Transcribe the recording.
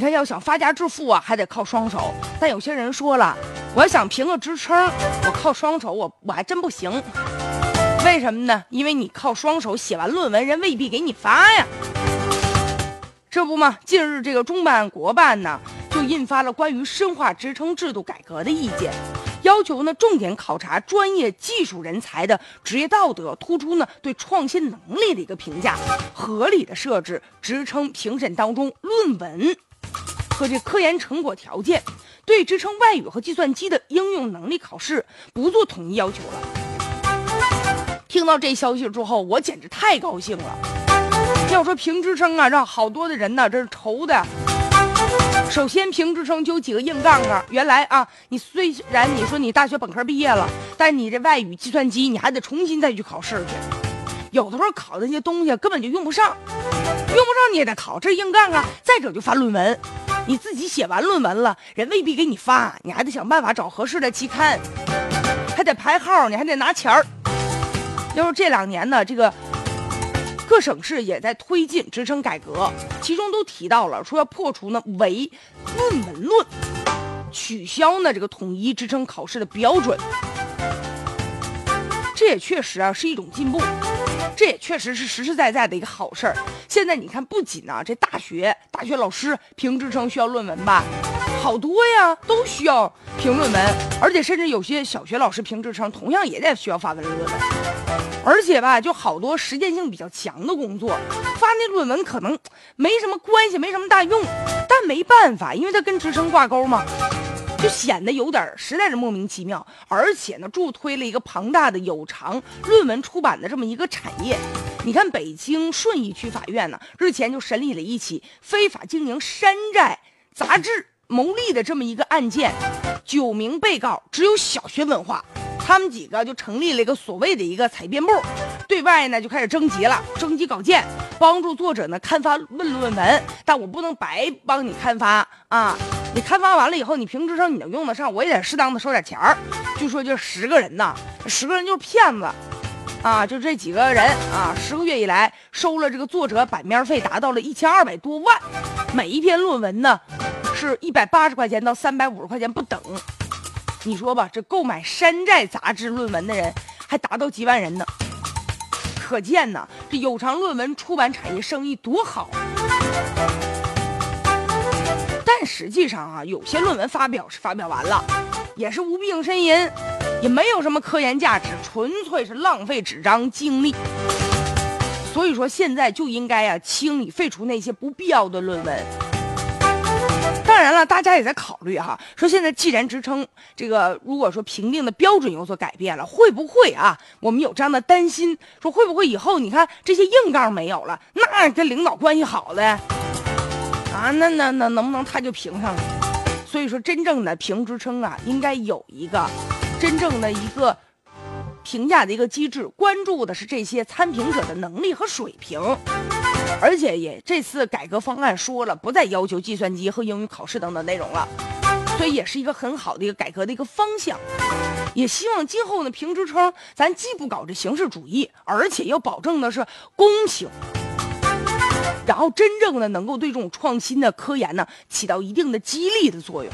你看，要想发家致富啊，还得靠双手。但有些人说了，我要想凭个支撑，我靠双手，我还真不行。为什么呢？因为你靠双手写完论文，人未必给你发呀。这不嘛，近日这个中办国办呢，就印发了关于深化职称制度改革的意见，要求呢重点考察专业技术人才的职业道德，突出呢对创新能力的一个评价，合理的设置职称评审当中论文和这科研成果条件，对职称外语和计算机的应用能力考试不做统一要求了。听到这消息之后，我简直太高兴了。要说评职称啊，让好多的人呢、这是愁的。首先，评职称就有几个硬杠杠。原来啊，你虽然你说你大学本科毕业了，但你这外语、计算机你还得重新再去考试去。有的时候考的那些东西根本就用不上，你也得考，这硬杠杠。再者就发论文，你自己写完论文了，人未必给你发，你还得想办法找合适的期刊，还得排号，你还得拿钱儿。要是这两年呢，这个各省市也在推进职称改革，其中都提到了说要破除呢唯论文论，取消呢这个统一职称考试的标准。这也确实啊是一种进步，这也确实是实实在在的一个好事儿。现在你看，不仅啊这大学老师评职称需要论文吧，好多呀都需要评论文，而且甚至有些小学老师评职称同样也在需要发文论文。而且吧，就好多实践性比较强的工作，发那论文可能没什么关系，没什么大用，但没办法，因为它跟职称挂钩嘛，就显得有点实在是莫名其妙。而且呢，助推了一个庞大的有偿论文出版的这么一个产业。你看，北京顺义区法院呢，日前就审理了一起非法经营山寨杂志牟利的这么一个案件，9名被告只有小学文化。他们几个就成立了一个所谓的一个采编部，对外呢就开始征集稿件，帮助作者呢刊发论文。但我不能白帮你刊发啊，你刊发完了以后，你评职称你能用得上，我也得适当的收点钱儿。据说就10个人呐，10个人就是骗子啊，就这几个人啊，10个月以来收了这个作者版面费达到了1200多万，每一篇论文呢是180块钱到350块钱不等。你说吧，这购买山寨杂志论文的人还达到几万人呢，可见呢，这有偿论文出版产业生意多好。但实际上啊，有些论文发表完了，也是无病呻吟，也没有什么科研价值，纯粹是浪费纸张精力。所以说，现在就应该啊，清理废除那些不必要的论文。当然了，大家也在考虑哈，说现在既然职称这个如果说评定的标准有所改变了，会不会啊？我们有这样的担心，说会不会以后你看这些硬杠没有了，那跟领导关系好的啊，那能不能他就评上了？所以说，真正的评职称啊，应该有一个真正的一个评价的一个机制，关注的是这些参评者的能力和水平。而且也这次改革方案说了，不再要求计算机和英语考试等等内容了，所以也是一个很好的一个改革的一个方向。也希望今后呢，评职称咱既不搞这形式主义，而且要保证的是公平，然后真正的能够对这种创新的科研呢起到一定的激励的作用。